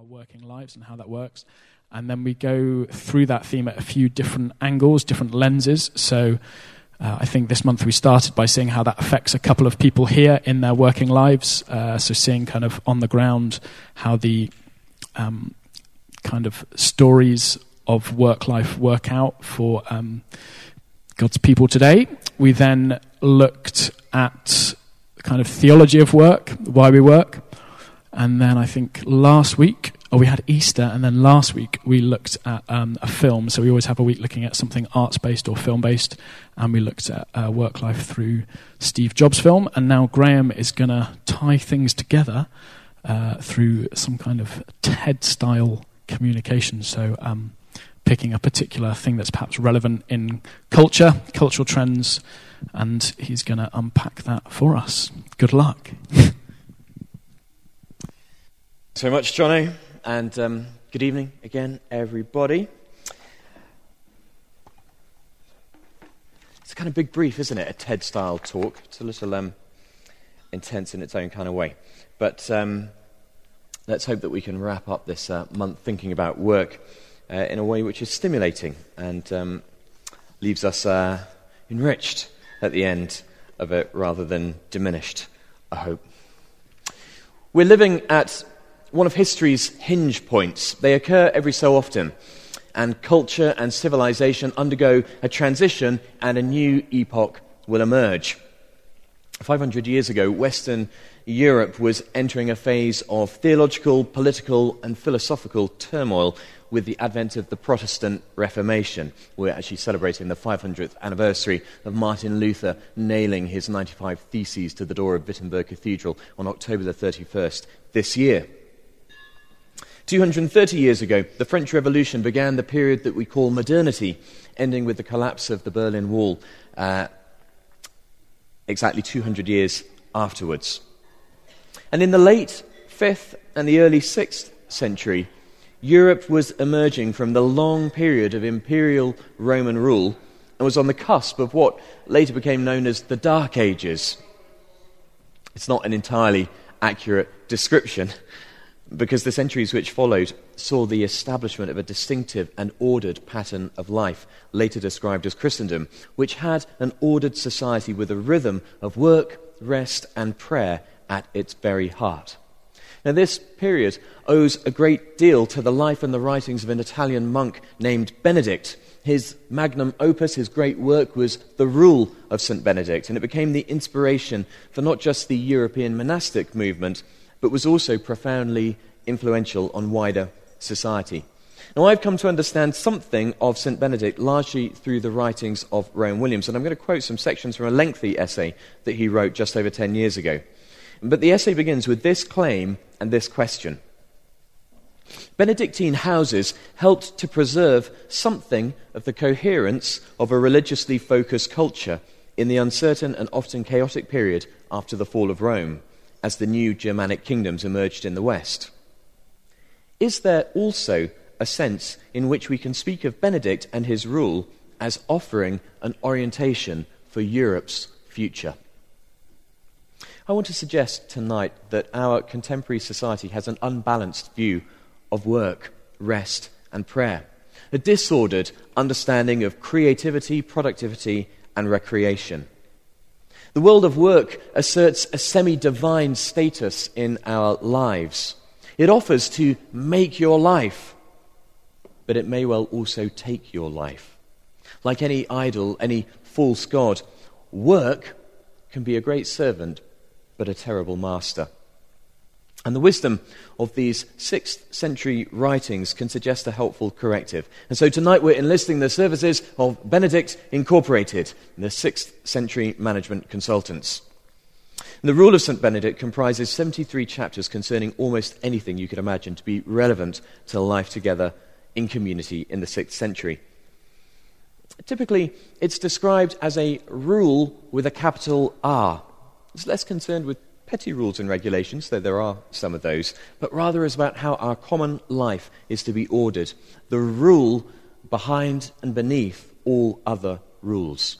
our working lives and how that works. And then we go through that theme at a few different angles, different lenses. So I think this month we started by seeing how that affects a couple of people here in their working lives. So seeing kind of on the ground how the kind of stories of work life work out for God's people today. We then looked at kind of theology of work, why we work. And then I think last week, we had Easter, and then last week we looked at a film. So we always have a week looking at something arts-based or film-based, and we looked at work life through Steve Jobs' film. And now Graham is going to tie things together through some kind of TED-style communication. So picking a particular thing that's perhaps relevant in culture, cultural trends, and he's going to unpack that for us. Good luck. Thanks very much, Jono, and good evening again, everybody. It's a kind of big brief, isn't it? A TED-style talk. It's a little intense in its own kind of way. But let's hope that we can wrap up this month thinking about work in a way which is stimulating and leaves us enriched at the end of it rather than diminished, I hope. We're living at one of history's hinge points. They occur every so often, and culture and civilization undergo a transition and a new epoch will emerge. 500 years ago, Western Europe was entering a phase of theological, political and philosophical turmoil with the advent of the Protestant Reformation. We're actually celebrating the 500th anniversary of Martin Luther nailing his 95 theses to the door of Wittenberg Cathedral on October the 31st this year. 230 years ago, the French Revolution began the period that we call modernity, ending with the collapse of the Berlin Wall exactly 200 years afterwards. And in the late 5th and the early 6th century, Europe was emerging from the long period of imperial Roman rule and was on the cusp of what later became known as the Dark Ages. It's not an entirely accurate description, because the centuries which followed saw the establishment of a distinctive and ordered pattern of life, later described as Christendom, which had an ordered society with a rhythm of work, rest, and prayer at its very heart. Now, this period owes a great deal to the life and the writings of an Italian monk named Benedict. His magnum opus, his great work, was the Rule of St. Benedict, and it became the inspiration for not just the European monastic movement, but was also profoundly influential on wider society. Now, I've come to understand something of St. Benedict largely through the writings of Rowan Williams, and I'm going to quote some sections from a lengthy essay that he wrote just over 10 years ago. But the essay begins with this claim and this question. Benedictine houses helped to preserve something of the coherence of a religiously focused culture in the uncertain and often chaotic period after the fall of Rome, as the new Germanic kingdoms emerged in the West. Is there also a sense in which we can speak of Benedict and his rule as offering an orientation for Europe's future? I want to suggest tonight that our contemporary society has an unbalanced view of work, rest, and prayer, a disordered understanding of creativity, productivity, and recreation. The world of work asserts a semi-divine status in our lives. It offers to make your life, but it may well also take your life. Like any idol, any false god, work can be a great servant, but a terrible master. And the wisdom of these 6th century writings can suggest a helpful corrective. And so tonight we're enlisting the services of Benedict Incorporated, the 6th century management consultants. And the Rule of St. Benedict comprises 73 chapters concerning almost anything you could imagine to be relevant to life together in community in the 6th century. Typically, it's described as a rule with a capital R. It's less concerned with petty rules and regulations, though there are some of those, but rather is about how our common life is to be ordered, the rule behind and beneath all other rules.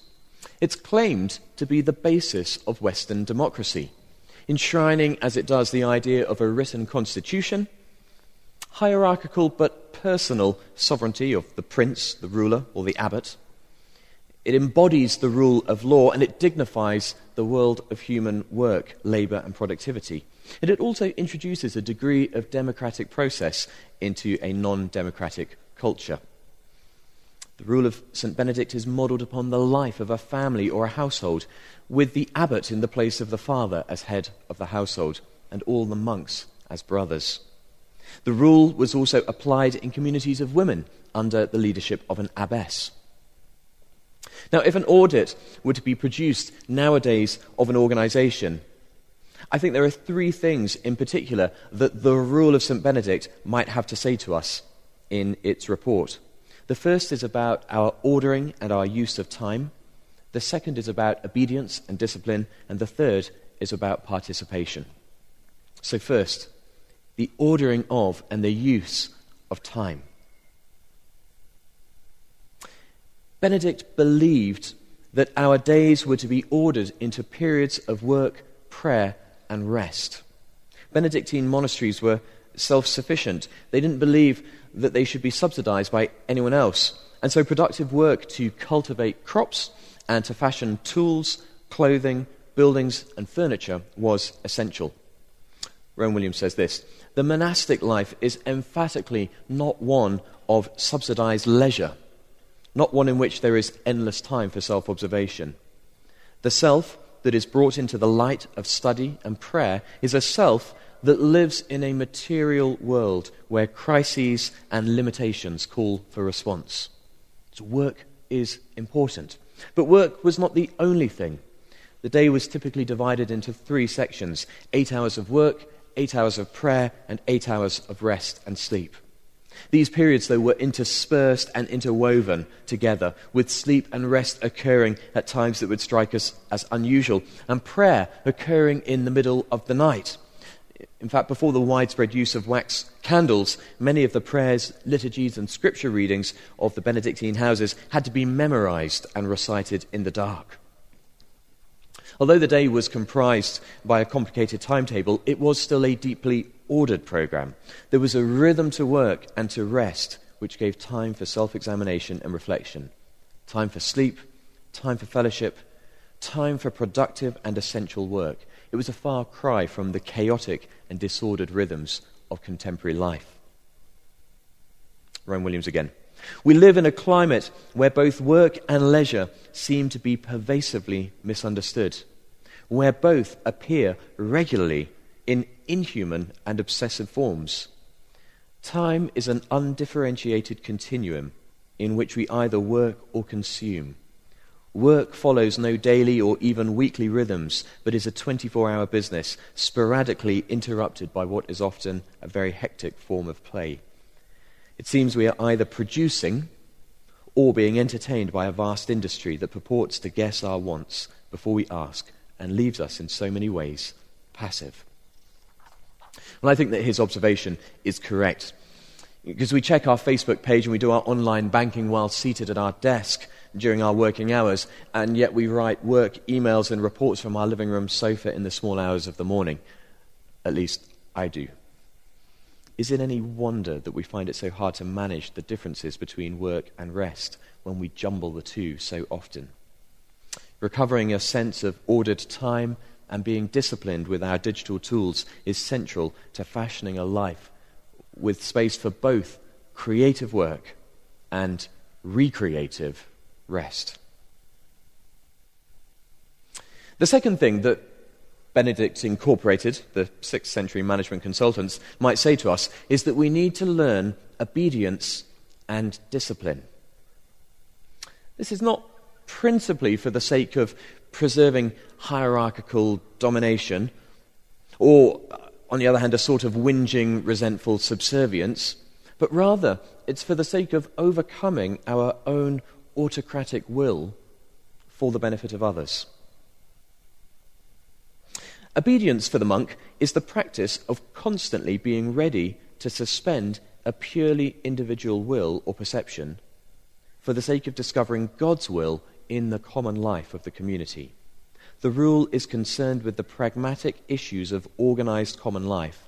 It's claimed to be the basis of Western democracy, enshrining as it does the idea of a written constitution, hierarchical but personal sovereignty of the prince, the ruler, or the abbot. It embodies the rule of law, and it dignifies the world of human work, labour and productivity. And it also introduces a degree of democratic process into a non-democratic culture. The rule of St. Benedict is modelled upon the life of a family or a household, with the abbot in the place of the father as head of the household, and all the monks as brothers. The rule was also applied in communities of women under the leadership of an abbess. Now, if an audit were to be produced nowadays of an organisation, I think there are three things in particular that the rule of St. Benedict might have to say to us in its report. The first is about our ordering and our use of time. The second is about obedience and discipline. And the third is about participation. So first, the ordering of and the use of time. Benedict believed that our days were to be ordered into periods of work, prayer, and rest. Benedictine monasteries were self-sufficient. They didn't believe that they should be subsidized by anyone else. And so productive work to cultivate crops and to fashion tools, clothing, buildings, and furniture was essential. Rowan Williams says this: "The monastic life is emphatically not one of subsidized leisure, not one in which there is endless time for self-observation. The self that is brought into the light of study and prayer is a self that lives in a material world where crises and limitations call for response." So work is important. But work was not the only thing. The day was typically divided into three sections: 8 hours of work, 8 hours of prayer, and 8 hours of rest and sleep. These periods, though, were interspersed and interwoven together, with sleep and rest occurring at times that would strike us as unusual, and prayer occurring in the middle of the night. In fact, before the widespread use of wax candles, many of the prayers, liturgies, and scripture readings of the Benedictine houses had to be memorized and recited in the dark. Although the day was comprised by a complicated timetable, it was still a deeply ordered program. There was a rhythm to work and to rest, which gave time for self-examination and reflection, time for sleep, time for fellowship, time for productive and essential work. It was a far cry from the chaotic and disordered rhythms of contemporary life. Rowan Williams again. "We live in a climate where both work and leisure seem to be pervasively misunderstood, where both appear regularly in inhuman and obsessive forms. Time is an undifferentiated continuum in which we either work or consume. Work follows no daily or even weekly rhythms, but is a 24-hour business, sporadically interrupted by what is often a very hectic form of play. It seems we are either producing or being entertained by a vast industry that purports to guess our wants before we ask and leaves us in so many ways passive." Well, I think that his observation is correct, because we check our Facebook page and we do our online banking while seated at our desk during our working hours, and yet we write work emails and reports from our living room sofa in the small hours of the morning. At least I do. Is it any wonder that we find it so hard to manage the differences between work and rest when we jumble the two so often? Recovering a sense of ordered time and being disciplined with our digital tools is central to fashioning a life with space for both creative work and recreative rest. The second thing that Benedict Incorporated, the 6th century management consultants, might say to us is that we need to learn obedience and discipline. This is not principally for the sake of preserving hierarchical domination or, on the other hand, a sort of whinging, resentful subservience, but rather it's for the sake of overcoming our own autocratic will for the benefit of others. Obedience for the monk is the practice of constantly being ready to suspend a purely individual will or perception for the sake of discovering God's will in the common life of the community. The rule is concerned with the pragmatic issues of organized common life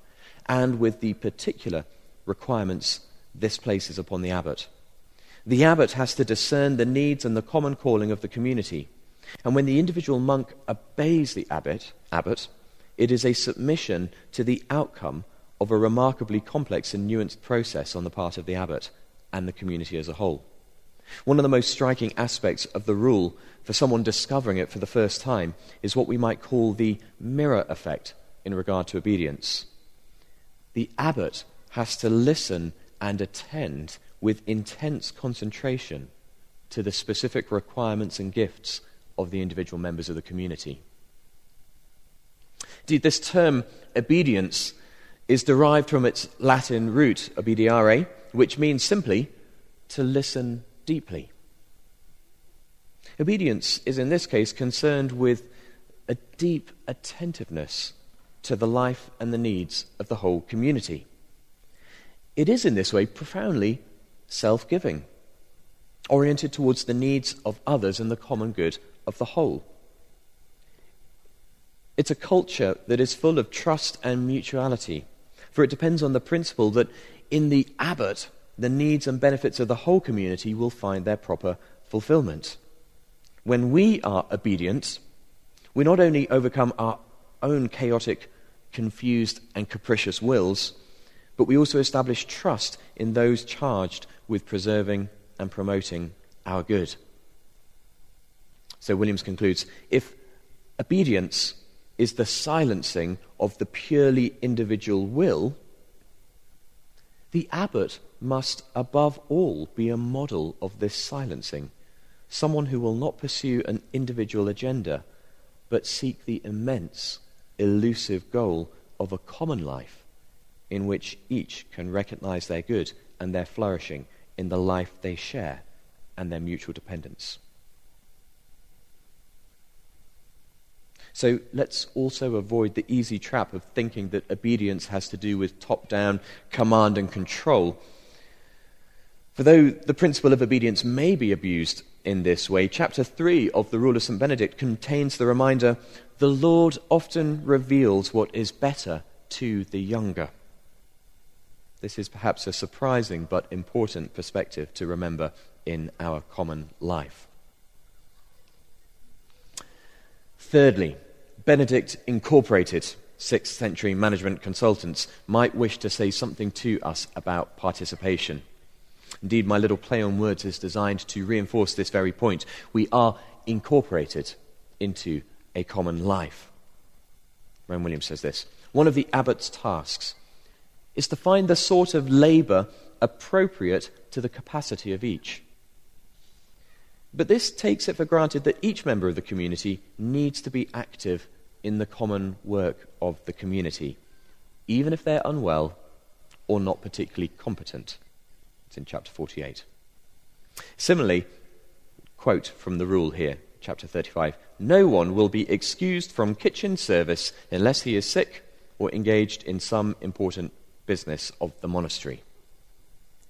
and with the particular requirements, this places upon the abbot. The abbot has to discern the needs and the common calling of the community. And when the individual monk obeys the abbot, it is a submission to the outcome of a remarkably complex and nuanced process on the part of the abbot and the community as a whole. One of the most striking aspects of the rule for someone discovering it for the first time is what we might call the mirror effect in regard to obedience. The abbot has to listen and attend with intense concentration to the specific requirements and gifts of the individual members of the community. Indeed, this term obedience is derived from its Latin root, obediare, which means simply to listen deeply. Obedience is in this case concerned with a deep attentiveness to the life and the needs of the whole community. It is in this way profoundly self-giving, oriented towards the needs of others and the common good of the whole. It's a culture that is full of trust and mutuality, for it depends on the principle that in the abbot, the needs and benefits of the whole community will find their proper fulfillment. When we are obedient, we not only overcome our own chaotic, confused, and capricious wills, but we also establish trust in those charged with preserving and promoting our good. So Williams concludes, if obedience is the silencing of the purely individual will, the abbot must above all be a model of this silencing, someone who will not pursue an individual agenda, but seek the immense, elusive goal of a common life in which each can recognize their good and their flourishing in the life they share and their mutual dependence. So let's also avoid the easy trap of thinking that obedience has to do with top-down command and control. For though the principle of obedience may be abused in this way, Chapter 3 of the Rule of St. Benedict contains the reminder, "The Lord often reveals what is better to the younger." This is perhaps a surprising but important perspective to remember in our common life. Thirdly, Benedict Incorporated, 6th century management consultants, might wish to say something to us about participation. Indeed, my little play on words is designed to reinforce this very point. We are incorporated into a common life. Rowan Williams says this, "One of the abbot's tasks is to find the sort of labour appropriate to the capacity of each. But this takes it for granted that each member of the community needs to be active in the common work of the community, even if they're unwell or not particularly competent." It's in chapter 48. Similarly, quote from the rule here, chapter 35, "No one will be excused from kitchen service unless he is sick or engaged in some important business of the monastery."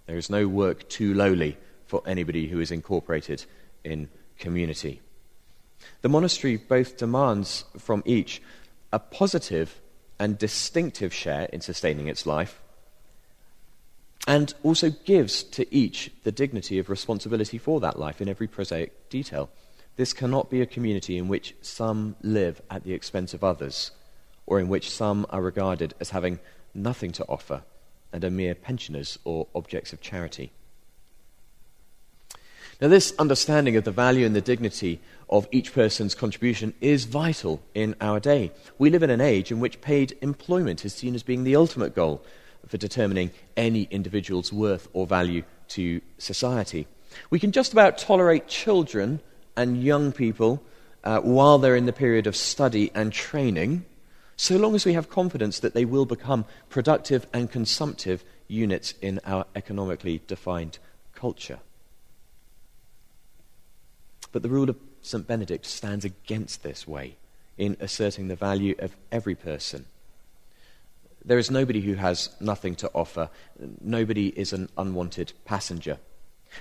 There is no work too lowly for anybody who is incorporated in community. The monastery both demands from each a positive and distinctive share in sustaining its life, and also gives to each the dignity of responsibility for that life in every prosaic detail. This cannot be a community in which some live at the expense of others, or in which some are regarded as having nothing to offer and are mere pensioners or objects of charity. Now, this understanding of the value and the dignity of each person's contribution is vital in our day. We live in an age in which paid employment is seen as being the ultimate goal for determining any individual's worth or value to society. We can just about tolerate children and young people while they're in the period of study and training, so long as we have confidence that they will become productive and consumptive units in our economically defined culture. But the rule of St. Benedict stands against this way in asserting the value of every person. There is nobody who has nothing to offer. Nobody is an unwanted passenger.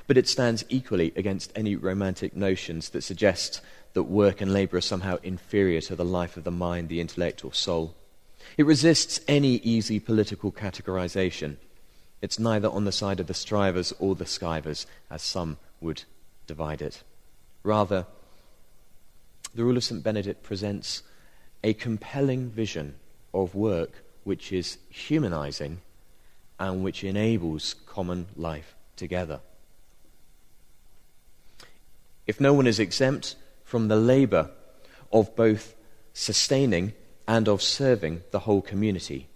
But it stands equally against any romantic notions that suggest that work and labour are somehow inferior to the life of the mind, the intellect, or soul. It resists any easy political categorisation. It's neither on the side of the strivers or the skivers, as some would divide it. Rather, the Rule of St. Benedict presents a compelling vision of work which is humanizing and which enables common life together. If no one is exempt from the labor of both sustaining and of serving the whole community,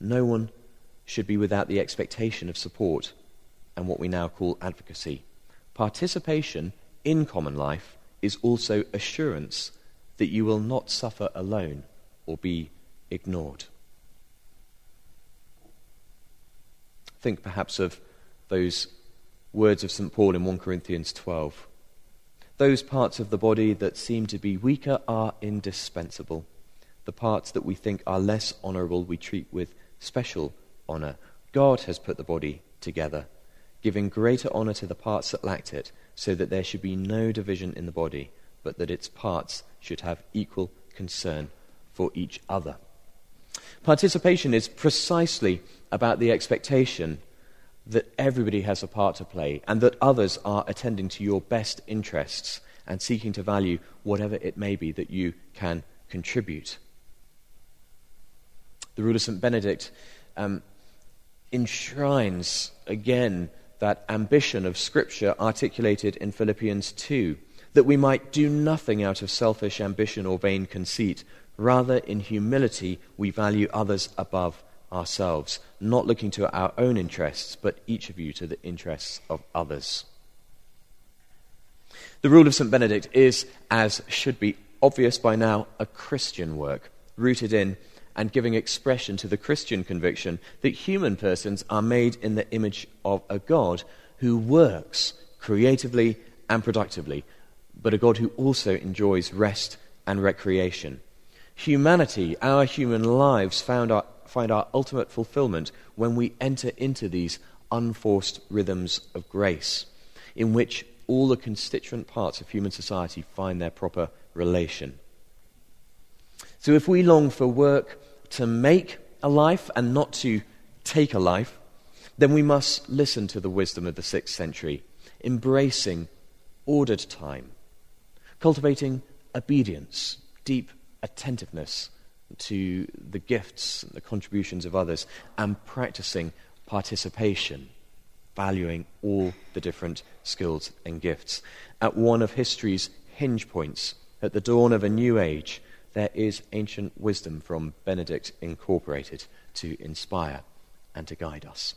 no one should be without the expectation of support and what we now call advocacy. Participation in common life is also assurance that you will not suffer alone or be ignored. Think perhaps of those words of St. Paul in 1 Corinthians 12. Those parts of the body that seem to be weaker are indispensable. The parts that we think are less honourable we treat with special honour. God has put the body together, giving greater honour to the parts that lacked it, so that there should be no division in the body, but that its parts should have equal concern for each other. Participation is precisely about the expectation that everybody has a part to play and that others are attending to your best interests and seeking to value whatever it may be that you can contribute. The Rule of St. Benedict enshrines again that ambition of Scripture articulated in Philippians 2, that we might do nothing out of selfish ambition or vain conceit. Rather, in humility, we value others above ourselves, not looking to our own interests, but each of you to the interests of others. The Rule of St. Benedict is, as should be obvious by now, a Christian work, rooted in and giving expression to the Christian conviction that human persons are made in the image of a God who works creatively and productively, but a God who also enjoys rest and recreation. Humanity, our human lives, find our ultimate fulfillment when we enter into these unforced rhythms of grace, in which all the constituent parts of human society find their proper relation. So if we long for work to make a life and not to take a life, then we must listen to the wisdom of the 6th century, embracing ordered time, cultivating obedience, deep attentiveness to the gifts and the contributions of others, and practicing participation, valuing all the different skills and gifts. At one of history's hinge points, at the dawn of a new age, there is ancient wisdom from Benedict Incorporated to inspire and to guide us.